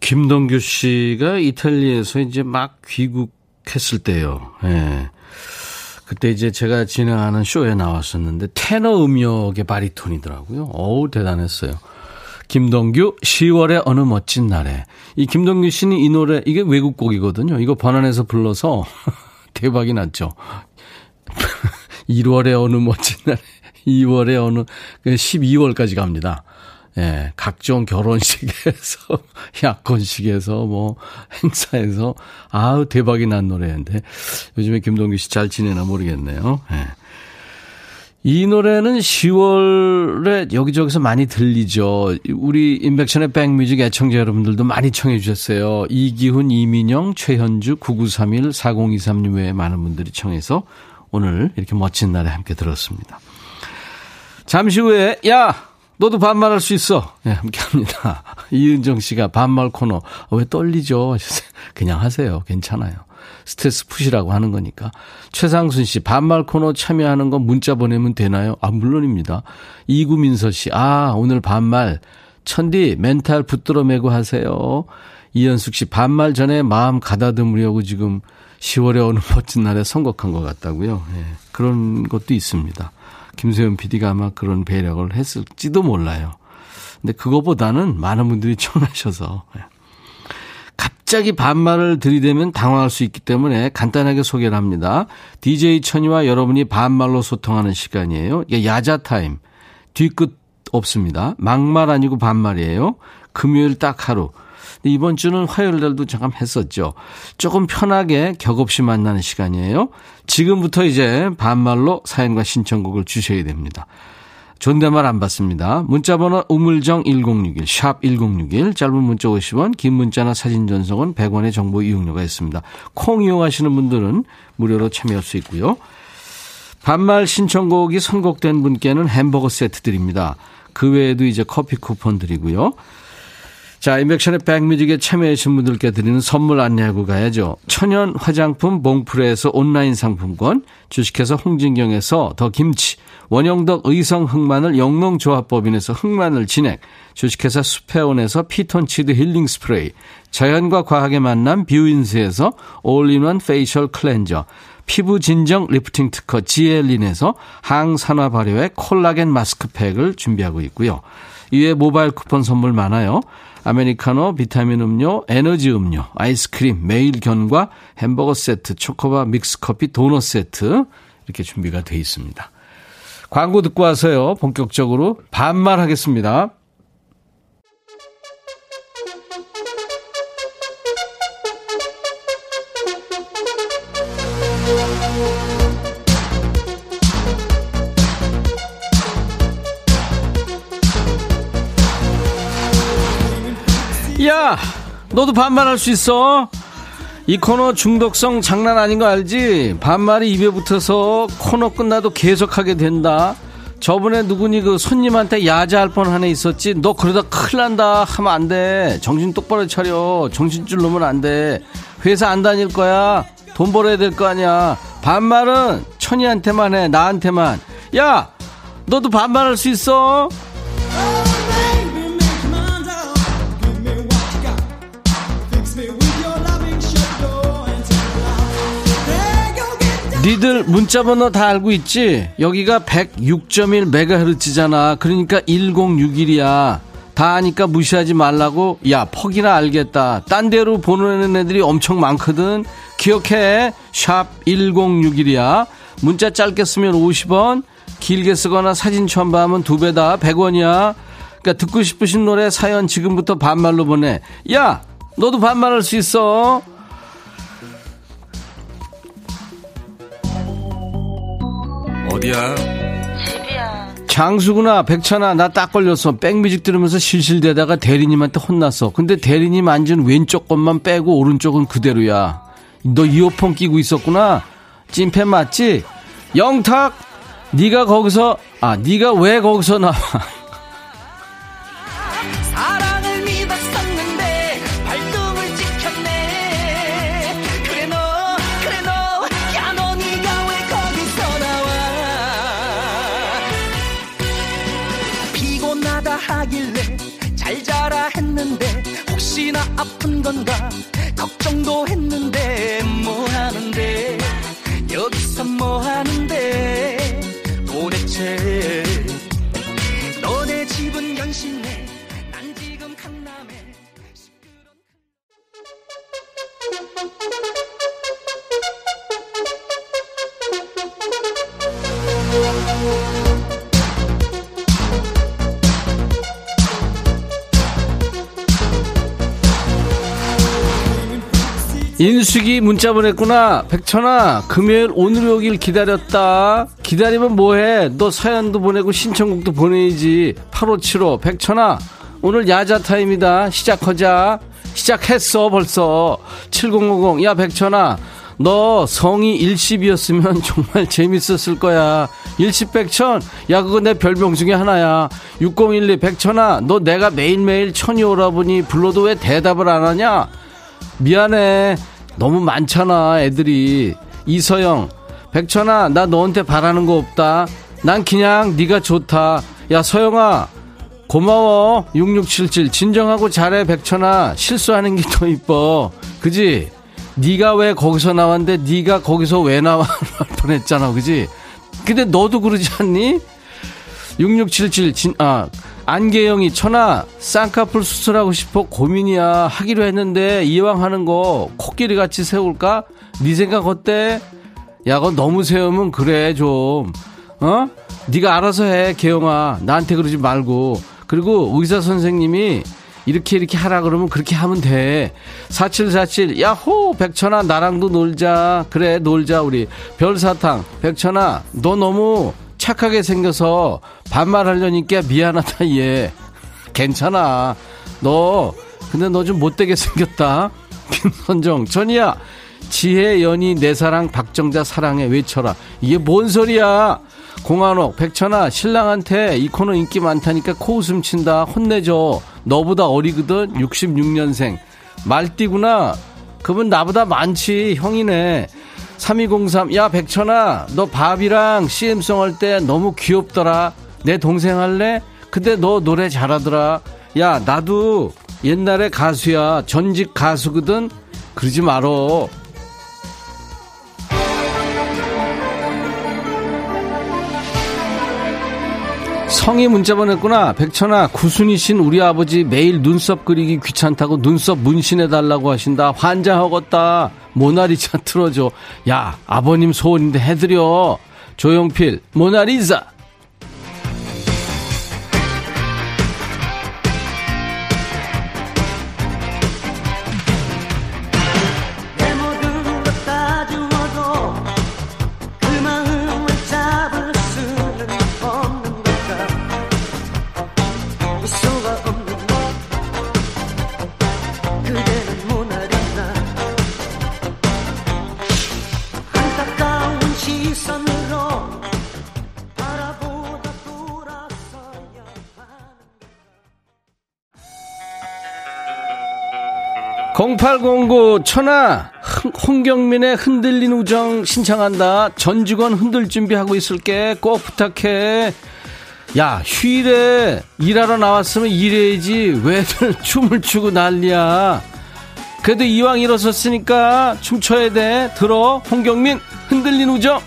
김동규 씨가 이탈리아에서 이제 막 귀국했을 때요. 예. 그때 이제 제가 진행하는 쇼에 나왔었는데 테너 음역의 바리톤이더라고요. 어우, 대단했어요. 김동규 시월의 어느 멋진 날에. 이 김동규 씨는 이 노래 이게 외국곡이거든요. 이거 번안해서 불러서 대박이 났죠. 일월의 어느 멋진 날에 이월의 어느 십이월까지 갑니다. 예, 각종 결혼식에서 약혼식에서 뭐 행사에서 아우 대박이 난 노래인데 요즘에 김동규 씨 잘 지내나 모르겠네요. 예. 이 노래는 시월에 여기저기서 많이 들리죠. 우리 임백천의 백뮤직 애청자 여러분들도 많이 청해 주셨어요. 이기훈, 이민영, 최현주, 구구삼일, 사공이삼 외에 많은 분들이 청해서 오늘 이렇게 멋진 날에 함께 들었습니다. 잠시 후에 야! 너도 반말할 수 있어. 네, 함께합니다. 이은정 씨가 반말 코너 왜 떨리죠? 그냥 하세요. 괜찮아요. 스트레스 푸시라고 하는 거니까. 최상순 씨 반말 코너 참여하는 거 문자 보내면 되나요? 아 물론입니다. 이구민서 씨 아 오늘 반말 천디 멘탈 붙들어 매고 하세요. 이현숙 씨 반말 전에 마음 가다듬으려고 지금 시월에 어느 멋진 날에 선곡한 것 같다고요. 네, 그런 것도 있습니다. 김세현 피디가 아마 그런 배려를 했을지도 몰라요. 근데 그거보다는 많은 분들이 청하셔서 갑자기 반말을 들이대면 당황할 수 있기 때문에 간단하게 소개를 합니다. 디제이 천이와 여러분이 반말로 소통하는 시간이에요. 야자 타임. 뒤끝 없습니다. 막말 아니고 반말이에요. 금요일 딱 하루. 근데 이번 주는 화요일 날도 잠깐 했었죠. 조금 편하게 격없이 만나는 시간이에요. 지금부터 이제 반말로 사연과 신청곡을 주셔야 됩니다. 존댓말 안 받습니다. 문자번호 우물정 일공육일 샵 일공육일 짧은 문자 오십 원 긴 문자나 사진 전송은 백 원의 정보 이용료가 있습니다. 콩 이용하시는 분들은 무료로 참여할 수 있고요. 반말 신청곡이 선곡된 분께는 햄버거 세트 드립니다. 그 외에도 이제 커피 쿠폰 드리고요. 자, 인백션의 백뮤직에 참여해 주신 분들께 드리는 선물 안내하고 가야죠. 천연 화장품 봉프레에서 온라인 상품권, 주식회사 홍진경에서 더 김치, 원영덕 의성 흑마늘 영농조합법인에서 흑마늘 진액, 주식회사 수페온에서 피톤치드 힐링 스프레이, 자연과 과학의 만남 뷰인스에서 올인원 페이셜 클렌저, 피부 진정 리프팅 특허 지엘린에서 항산화 발효의 콜라겐 마스크팩을 준비하고 있고요. 이외에 모바일 쿠폰 선물 많아요. 아메리카노, 비타민 음료, 에너지 음료, 아이스크림, 매일 견과, 햄버거 세트, 초코바, 믹스커피, 도넛 세트 이렇게 준비가 돼 있습니다. 광고 듣고 와서요. 본격적으로 반말하겠습니다. 야, 너도 반말할 수 있어. 이 코너 중독성 장난 아닌 거 알지? 반말이 입에 붙어서 코너 끝나도 계속하게 된다. 저번에 누구니 그 손님한테 야자할 뻔한 애 있었지? 너 그러다 큰일 난다 하면 안 돼. 정신 똑바로 차려. 정신줄 놓으면 안 돼. 회사 안 다닐 거야. 돈 벌어야 될 거 아니야. 반말은 천이한테만 해. 나한테만. 야, 너도 반말할 수 있어. 니들 문자번호 다 알고 있지? 여기가 백육점일 메가헤르츠잖아. 그러니까 일공육일이야. 다 아니까 무시하지 말라고. 야, 퍽이나 알겠다. 딴 데로 보내는 애들이 엄청 많거든. 기억해. 샵 일공육일이야. 문자 짧게 쓰면 오십 원, 길게 쓰거나 사진 첨부하면 두 배다. 백 원이야. 그러니까 듣고 싶으신 노래 사연 지금부터 반말로 보내. 야, 너도 반말할 수 있어. 어디야? 집이야. 장수구나. 백천아, 나 딱 걸렸어. 백뮤직 들으면서 실실대다가 대리님한테 혼났어. 근데 대리님 앉은 왼쪽 것만 빼고 오른쪽은 그대로야. 너 이어폰 끼고 있었구나. 찐팬 맞지? 영탁, 네가 거기서 아 네가 왜 거기서 나와? 혹시나 아픈 건가 걱정도 했는데 뭐 하는데 여기서 뭐 하는데 도대체 너네 집은 연신내 난 지금 강남에 시끄러운... 인숙이 문자 보냈구나. 백천아, 금요일 오늘 오길 기다렸다. 기다리면 뭐해. 너 사연도 보내고 신청곡도 보내야지. 팔오칠오 백천아, 오늘 야자 타임이다. 시작하자. 시작했어 벌써. 칠공오공 야 백천아, 너 성이 일십이었으면 정말 재밌었을 거야. 일십 백천, 야 그거 내 별명 중에 하나야. 육공일이 백천아, 너 내가 매일매일 천이 오라보니 불러도 왜 대답을 안 하냐. 미안해. 너무 많잖아 애들이. 이서영, 백천아, 나 너한테 바라는 거 없다. 난 그냥 네가 좋다. 야 서영아, 고마워. 육육칠칠 진정하고 잘해. 백천아, 실수하는 게 더 이뻐. 그지? 네가 왜 거기서 나왔는데 네가 거기서 왜 나와 뻔했잖아. 그지? 근데 너도 그러지 않니? 육육칠칠 진, 아, 안계영이, 천하 쌍꺼풀 수술하고 싶어 고민이야. 하기로 했는데 이왕 하는 거 코끼리 같이 세울까? 네 생각 어때? 야, 그거 너무 세우면 그래 좀. 어? 네가 알아서 해, 계영아. 나한테 그러지 말고. 그리고 의사 선생님이 이렇게 이렇게 하라 그러면 그렇게 하면 돼. 사칠사칠 야호 백천아 나랑도 놀자. 그래 놀자 우리. 별사탕 백천아 너 너무 착하게 생겨서 반말하려니까 미안하다 얘. 괜찮아 너 근데 너 좀 못되게 생겼다. 김선정 전이야 지혜 연희 내 사랑 박정자 사랑해 외쳐라. 이게 뭔 소리야. 공한옥 백천아 신랑한테 이 코너 인기 많다니까 코웃음 친다 혼내줘. 너보다 어리거든 육십육년생 말띠구나. 그분 나보다 많지 형이네. 삼이공삼 야 백천아 너 밥이랑 씨엠송 할 때 너무 귀엽더라. 내 동생 할래? 근데 너 노래 잘하더라. 야 나도 옛날에 가수야 전직 가수거든. 그러지 말어. 성이 문자 보냈구나. 백천아 구순이신 우리 아버지 매일 눈썹 그리기 귀찮다고 눈썹 문신해달라고 하신다. 환장하겄다. 모나리자 틀어줘. 야 아버님 소원인데 해드려. 조용필 모나리자. 공팔공구 천하 홍경민의 흔들린 우정 신청한다. 전직원 흔들 준비하고 있을게. 꼭 부탁해. 야 휴일에 일하러 나왔으면 일해야지 왜들 춤을 추고 난리야. 그래도 이왕 일어섰으니까 춤춰야 돼. 들어 홍경민 흔들린 우정.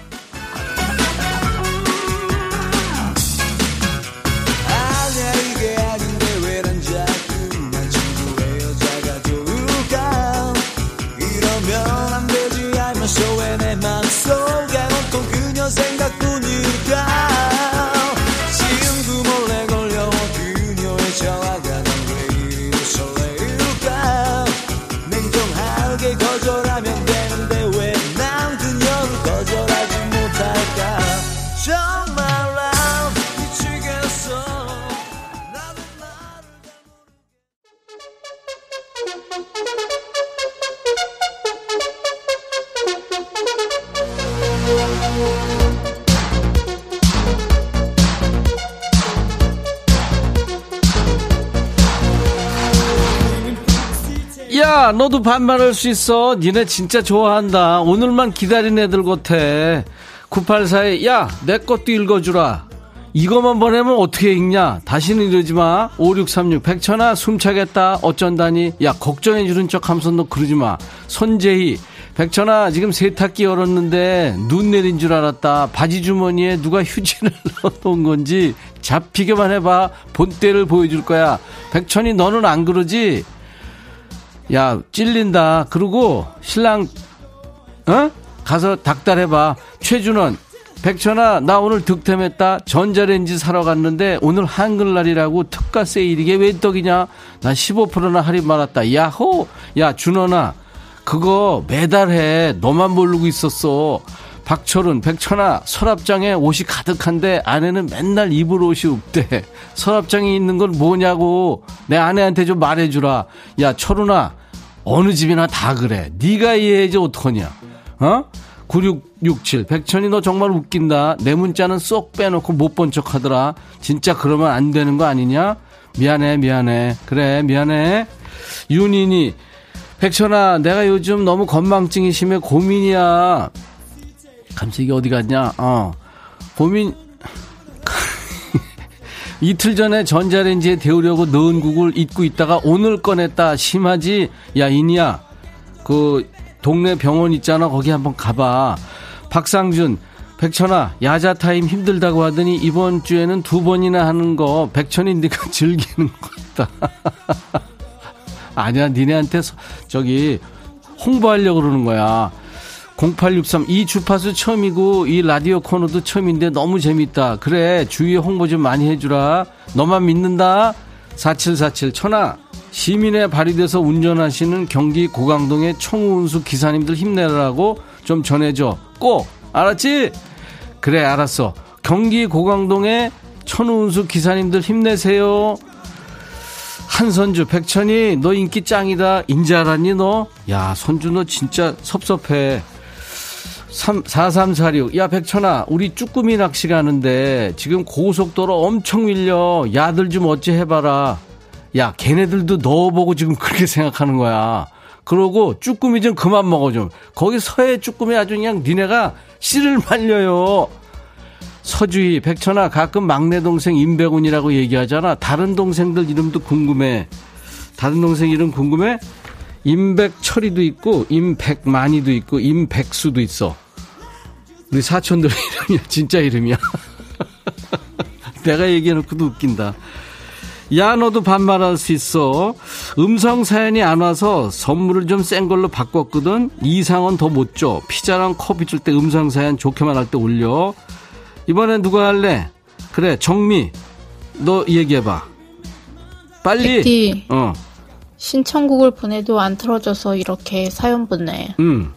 야 너도 반말할 수 있어. 니네 진짜 좋아한다. 오늘만 기다린 애들 같아. 구팔사에 야 내 것도 읽어주라. 이거만 보내면 어떻게 읽냐. 다시는 이러지 마. 오육삼육 백천아 숨차겠다 어쩐다니. 야 걱정해주는 척 하면서 너 그러지 마. 손재희 백천아 지금 세탁기 열었는데 눈 내린 줄 알았다. 바지 주머니에 누가 휴지를 넣어놓은 건지 잡히게만 해봐. 본때를 보여줄 거야. 백천이 너는 안 그러지? 야 찔린다. 그리고 신랑 어? 가서 닥달해봐. 최준원 백천아 나 오늘 득템했다. 전자레인지 사러 갔는데 오늘 한글날이라고 특가 세일. 이게 웬 떡이냐. 나 십오 퍼센트나 할인 받았다. 야호. 야 준원아 그거 매달 해. 너만 모르고 있었어. 박철은 백천아 서랍장에 옷이 가득한데 아내는 맨날 입을 옷이 없대. 서랍장에 있는 건 뭐냐고 내 아내한테 좀 말해주라. 야 철훈아 어느 집이나 다 그래. 네가 이해해야지 어떡하냐. 어? 구육육칠 백천이 너 정말 웃긴다. 내 문자는 쏙 빼놓고 못 본 척하더라. 진짜 그러면 안 되는 거 아니냐. 미안해 미안해. 그래 미안해. 윤인이 백천아 내가 요즘 너무 건망증이 심해 고민이야. 감수 이게 어디 갔냐. 어 고민 이틀 전에 전자레인지에 데우려고 넣은 국을 잊고 있다가 오늘 꺼냈다. 심하지. 야 인이야 그 동네 병원 있잖아 거기 한번 가봐. 박상준 백천아 야자타임 힘들다고 하더니 이번 주에는 두 번이나 하는 거 백천이 네가 즐기는 것 같다. 아니야 니네한테 저기 홍보하려고 그러는 거야. 공팔육삼 이 주파수 처음이고 이 라디오 코너도 처음인데 너무 재밌다. 그래 주위에 홍보 좀 많이 해주라. 너만 믿는다. 사칠사칠 천하 시민의 발이 돼서 운전하시는 경기 고강동의 총우운수 기사님들 힘내라고 좀 전해줘. 꼭 알았지? 그래 알았어. 경기 고강동의 총우운수 기사님들 힘내세요. 한선주, 백천이 너 인기 짱이다. 인지 알았니 너? 야 선주 너 진짜 섭섭해. 사삼사육 야 백천아 우리 쭈꾸미 낚시 가는데 지금 고속도로 엄청 밀려. 야들 좀 어찌 해봐라. 야 걔네들도 넣어보고 지금 그렇게 생각하는 거야. 그러고 쭈꾸미 좀 그만 먹어 좀. 거기 서해 쭈꾸미 아주 그냥 니네가 씨를 말려요. 서주희, 백천아 가끔 막내 동생 임백운이라고 얘기하잖아. 다른 동생들 이름도 궁금해. 다른 동생 이름 궁금해? 임백철이도 있고 임백만이도 있고 임백수도 있어. 우리 사촌들 이름이야. 진짜 이름이야. 내가 얘기해놓고도 웃긴다. 야 너도 반말할 수 있어. 음성 사연이 안 와서 선물을 좀 센 걸로 바꿨거든. 이상은 더 못 줘. 피자랑 커피 줄 때 음성 사연 좋게만 할 때 올려. 이번엔 누가 할래? 그래 정미 너 얘기해봐 빨리. 백디, 어. 신청곡을 보내도 안 틀어줘서 이렇게 사연 보내. 음.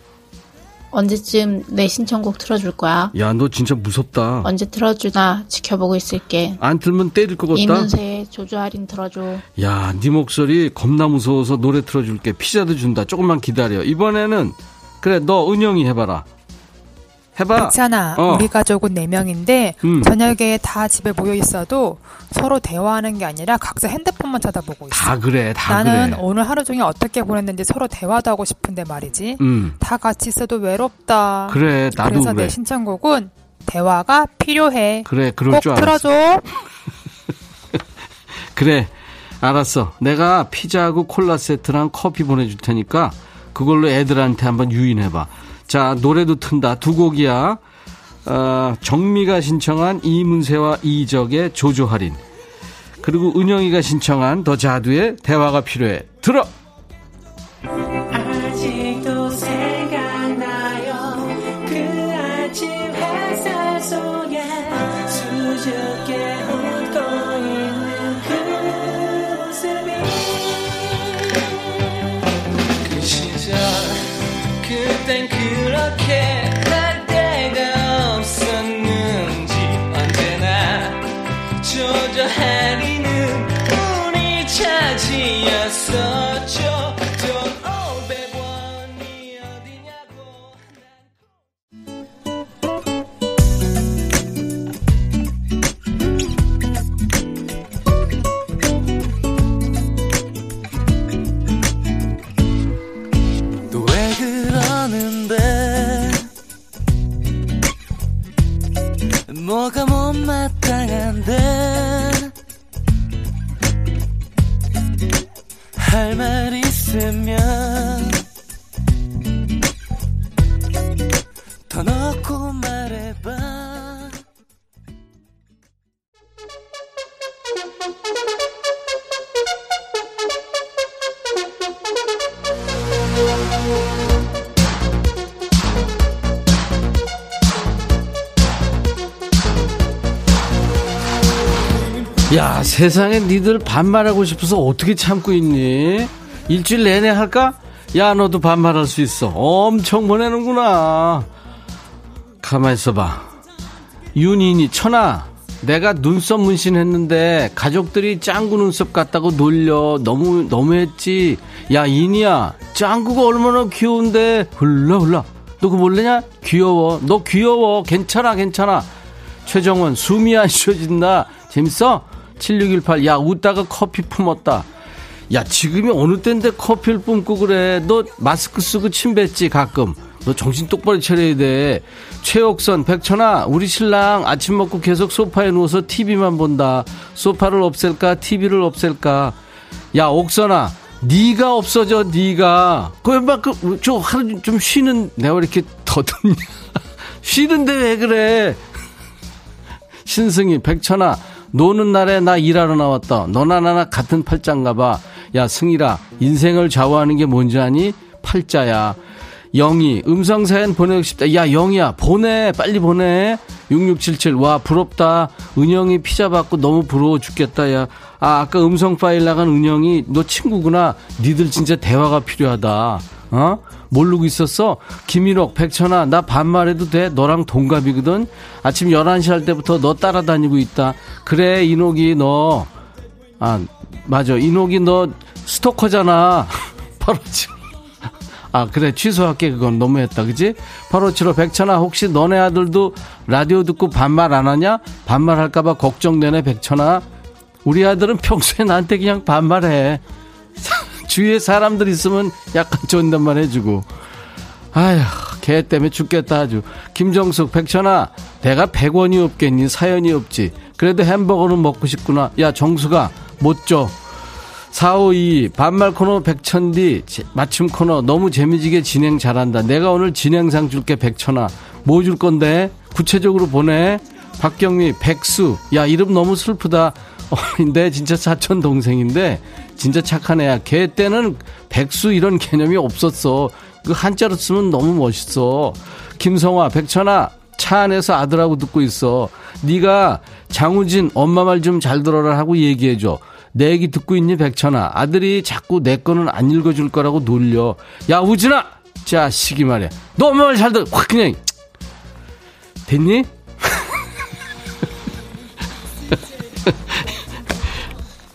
언제쯤 내 신청곡 틀어줄 거야? 야 너 진짜 무섭다. 언제 틀어주나 지켜보고 있을게. 안 틀면 때릴 것 같다. 이문세 조조 할인 틀어줘. 야 네 목소리 겁나 무서워서 노래 틀어줄게. 피자도 준다. 조금만 기다려. 이번에는 그래 너 은영이 해봐라. 해봐. 괜찮아. 어. 우리 가족은 네 명인데 음. 저녁에 다 집에 모여 있어도 서로 대화하는 게 아니라 각자 핸드폰만 쳐다보고 있어. 다 그래. 다 나는 그래. 오늘 하루 종일 어떻게 보냈는지 서로 대화도 하고 싶은데 말이지. 음. 다 같이 있어도 외롭다. 그래. 나도 그래서 그래. 내 신청곡은 대화가 필요해. 그래. 그럴 줄 알았어. 꼭 틀어줘. 그래. 알았어. 내가 피자하고 콜라 세트랑 커피 보내줄 테니까 그걸로 애들한테 한번 유인해봐. 자 노래도 튼다. 두 곡이야. 어, 정미가 신청한 이문세와 이적의 조조할인, 그리고 은영이가 신청한 더 자두의 대화가 필요해. 들어. 아직도 생각나요 그 아침 햇살 속에 수줍게 웃고 있는 그 모습이 그 시절 그땐 그 이렇게 할 때가 없었는지 언제나 조조하리는 우리 차지였었죠. 돈 오백 원이 어디냐고. 또 왜 그러는데 뭐가 못마땅한데 할 말 있으면 더 넣고 말해봐. 야 세상에 니들 반말하고 싶어서 어떻게 참고 있니? 일주일 내내 할까? 야 너도 반말할 수 있어. 엄청 보내는구나. 가만 있어봐. 윤인이, 천아 내가 눈썹 문신했는데 가족들이 짱구 눈썹 같다고 놀려. 너무 너무했지. 야 인이야 짱구가 얼마나 귀여운데. 훌라훌라 너 그거 몰래냐? 귀여워. 너 귀여워. 괜찮아 괜찮아. 최정원, 숨이 안 쉬어진다. 재밌어? 칠육일팔 야 웃다가 커피 품었다. 야 지금이 어느 때인데 커피를 뿜고 그래. 너 마스크 쓰고 침 뱉지 가끔. 너 정신 똑바로 차려야 돼. 최옥선, 백천아 우리 신랑 아침 먹고 계속 소파에 누워서 티비만 본다. 소파를 없앨까 티비를 없앨까. 야 옥선아 네가 없어져. 네가 그만큼 저 하루 좀 쉬는. 내가 이렇게 더듬냐. 쉬는데 왜 그래. 신승희, 백천아 노는 날에 나 일하러 나왔다. 너나 나나 같은 팔자인가봐. 야 승일아 인생을 좌우하는 게 뭔지 아니? 팔자야. 영희, 음성사연 보내고 싶다. 야 영희야 보내 빨리 보내. 육육칠칠 와 부럽다. 은영이 피자 받고 너무 부러워 죽겠다. 야, 아, 아까 음성 파일 나간 은영이 너 친구구나. 니들 진짜 대화가 필요하다. 어? 모르고 있었어? 김일옥, 백천아, 나 반말해도 돼? 너랑 동갑이거든? 아침 열한 시 할 때부터 너 따라다니고 있다. 그래, 인옥이 너. 아, 맞아. 인옥이 너 스토커잖아. 바로 지금. 아, 그래. 취소할게. 그건 너무했다. 그지? 팔오칠오 백천아, 혹시 너네 아들도 라디오 듣고 반말 안 하냐? 반말할까봐 걱정되네, 백천아. 우리 아들은 평소에 나한테 그냥 반말해. 주위에 사람들 있으면 약간 존댓말 해주고. 아휴, 걔 때문에 죽겠다 아주. 김정숙, 백천아, 내가 백 원이 없겠니? 사연이 없지. 그래도 햄버거는 먹고 싶구나. 야, 정수가 못 줘. 사오이이 반말 코너 백천디 맞춤 코너 너무 재미지게 진행 잘한다. 내가 오늘 진행상 줄게 백천아. 뭐 줄 건데? 구체적으로 보내. 박경미, 백수. 야, 이름 너무 슬프다. 근데 진짜 사촌 동생인데 진짜 착한 애야. 걔 때는 백수 이런 개념이 없었어. 그 한자로 쓰면 너무 멋있어. 김성화, 백천아, 차 안에서 아들하고 듣고 있어. 네가 장우진 엄마 말 좀 잘 들어라 하고 얘기해줘. 내 얘기 듣고 있니 백천아. 아들이 자꾸 내 거는 안 읽어줄 거라고 놀려. 야, 우진아 자식이 말이야, 너 엄마 말 잘 들어. 확 그냥 됐니?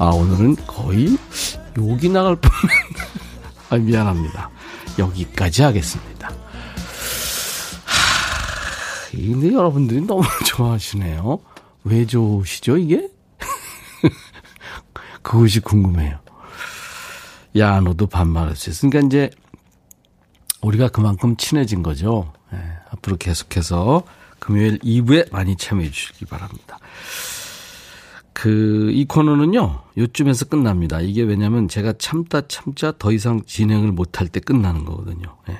아, 오늘은 거의 욕이 나갈 뻔. 아, 미안합니다. 여기까지 하겠습니다. 하, 근데 여러분들이 너무 좋아하시네요. 왜 좋으시죠 이게? 그것이 궁금해요. 야, 너도 반말할 수 있어. 그러니까 이제 우리가 그만큼 친해진 거죠. 예, 앞으로 계속해서 금요일 이 부에 많이 참여해 주시기 바랍니다. 그, 이 코너는요, 요쯤에서 끝납니다. 이게 왜냐면 제가 참다 참자 더 이상 진행을 못할 때 끝나는 거거든요. 예.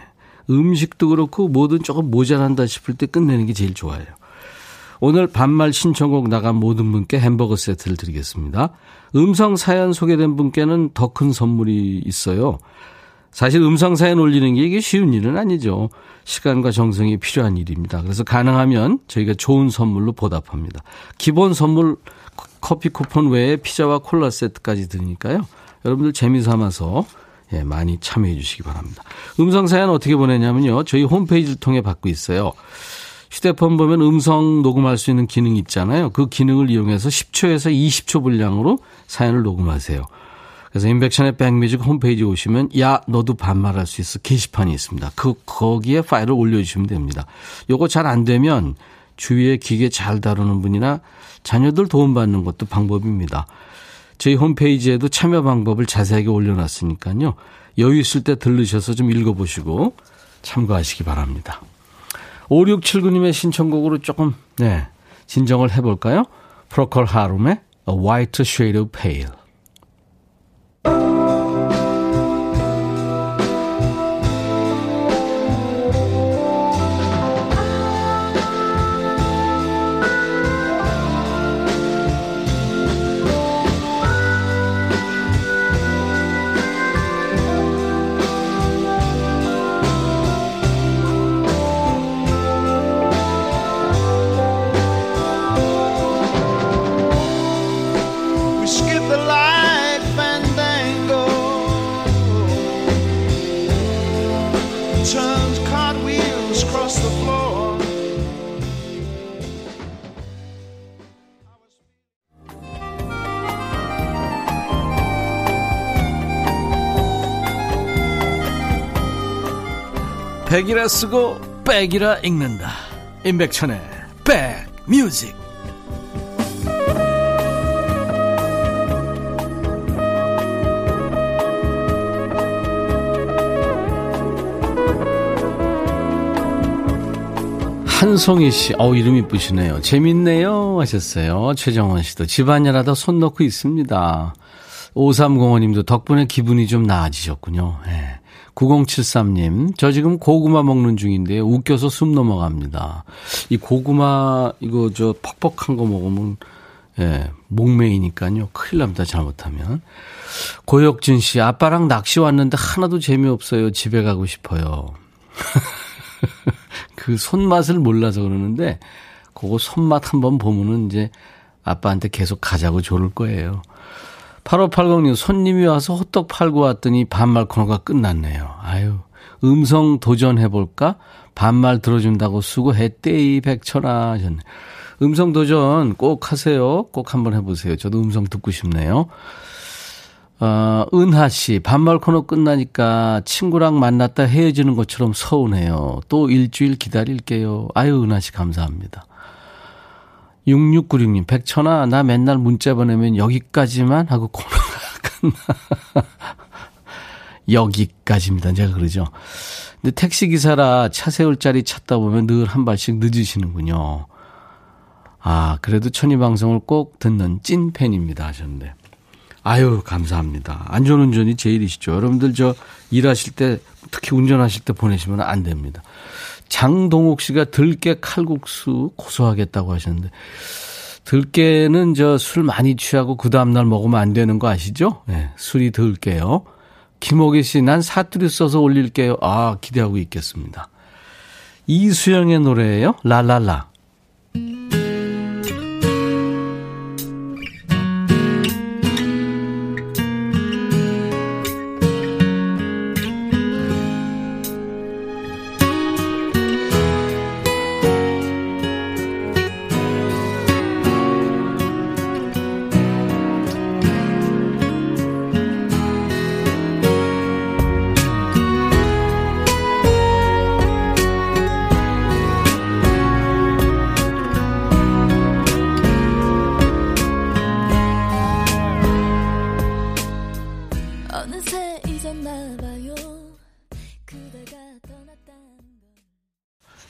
음식도 그렇고 뭐든 조금 모자란다 싶을 때 끝내는 게 제일 좋아요. 오늘 반말 신청곡 나간 모든 분께 햄버거 세트를 드리겠습니다. 음성 사연 소개된 분께는 더 큰 선물이 있어요. 사실 음성 사연 올리는 게 이게 쉬운 일은 아니죠. 시간과 정성이 필요한 일입니다. 그래서 가능하면 저희가 좋은 선물로 보답합니다. 기본 선물 커피 쿠폰 외에 피자와 콜라 세트까지 드리니까요. 여러분들 재미 삼아서 예, 많이 참여해 주시기 바랍니다. 음성 사연 어떻게 보내냐면요. 저희 홈페이지를 통해 받고 있어요. 휴대폰 보면 음성 녹음할 수 있는 기능이 있잖아요. 그 기능을 이용해서 십 초에서 이십 초 분량으로 사연을 녹음하세요. 그래서 임백천의 백뮤직 홈페이지 오시면 야, 너도 반말할 수 있어 게시판이 있습니다. 그 거기에 파일을 올려주시면 됩니다. 요거 잘 안 되면 주위에 기계 잘 다루는 분이나 자녀들 도움받는 것도 방법입니다. 저희 홈페이지에도 참여 방법을 자세하게 올려놨으니까요. 여유 있을 때 들르셔서 좀 읽어보시고 참고하시기 바랍니다. 오육칠구 님의 신청곡으로 조금 네, 진정을 해볼까요? 프로컬 하룸의 A White Shade of Pale. 백이라 쓰고 백이라 읽는다. 임백천의 백뮤직. 한송희 씨, 어우, 이름 이쁘시네요. 재밌네요 하셨어요. 최정원 씨도 집안일 하다 손 넣고 있습니다. 오삼공오 님도 덕분에 기분이 좀 나아지셨군요. 네. 구공칠삼 님, 저 지금 고구마 먹는 중인데 웃겨서 숨 넘어갑니다. 이 고구마 이거 저 퍽퍽한 거 먹으면 예, 목매이니까요. 큰일 납니다. 잘못하면. 고혁진 씨, 아빠랑 낚시 왔는데 하나도 재미없어요. 집에 가고 싶어요. 그 손맛을 몰라서 그러는데 그거 손맛 한번 보면은 이제 아빠한테 계속 가자고 조를 거예요. 팔오팔공님 손님이 와서 호떡 팔고 왔더니 반말 코너가 끝났네요. 아유, 음성 도전해볼까? 반말 들어준다고 수고했대이 백천아. 음성 도전 꼭 하세요. 꼭 한번 해보세요. 저도 음성 듣고 싶네요. 어, 은하씨 반말 코너 끝나니까 친구랑 만났다 헤어지는 것처럼 서운해요. 또 일주일 기다릴게요. 아유, 은하씨 감사합니다. 육육구육님 백천아 나 맨날 문자 보내면 여기까지만 하고 코너가 끝나. 여기까지입니다. 제가 그러죠. 근데 택시기사라 차 세울 자리 찾다 보면 늘 한 발씩 늦으시는군요. 아, 그래도 천이방송을 꼭 듣는 찐팬입니다 하셨는데. 아유, 감사합니다. 안전운전이 제일이시죠. 여러분들 저 일하실 때, 특히 운전하실 때 보내시면 안 됩니다. 장동옥 씨가 들깨 칼국수 고소하겠다고 하셨는데, 들깨는 저 술 많이 취하고 그 다음날 먹으면 안 되는 거 아시죠? 네, 술이 들깨요. 김옥희 씨, 난 사투리 써서 올릴게요. 아, 기대하고 있겠습니다. 이수영의 노래예요. 라라라.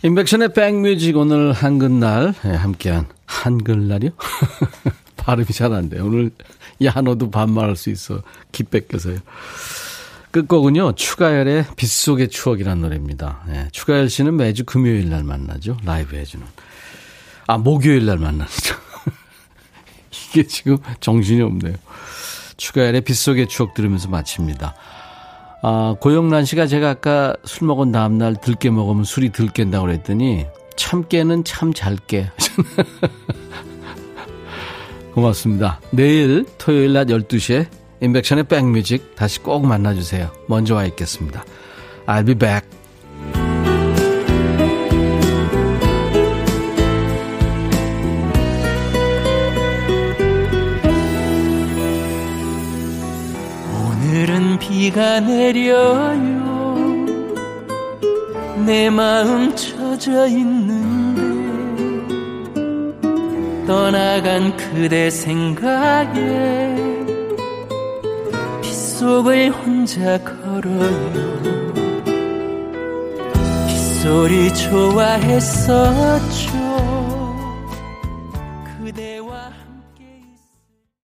임백천의 백뮤직 오늘 한글날 네, 함께한 한글날이요? 발음이 잘 안 돼요. 오늘 야노도 반말할 수 있어 기뺏겨서요. 끝곡은요. 추가열의 빗속의 추억이라는 노래입니다. 네, 추가열 씨는 매주 금요일 날 만나죠. 라이브 해주는. 아 목요일 날 만나죠. 이게 지금 정신이 없네요. 추가열의 빗속의 추억 들으면서 마칩니다. 아, 고영란 씨가 제가 아까 술 먹은 다음날 들깨 먹으면 술이 들깬다고 그랬더니 참깨는 참 잘 깨. 고맙습니다. 내일 토요일 낮 열두 시에 인백션의 백뮤직 다시 꼭 만나주세요. 먼저 와 있겠습니다. I'll be back. 비가 내려요. 내 마음 젖어 있는데 떠나간 그대 생각에 빗속을 혼자 걸어요. 빗소리 좋아했었죠. 그대와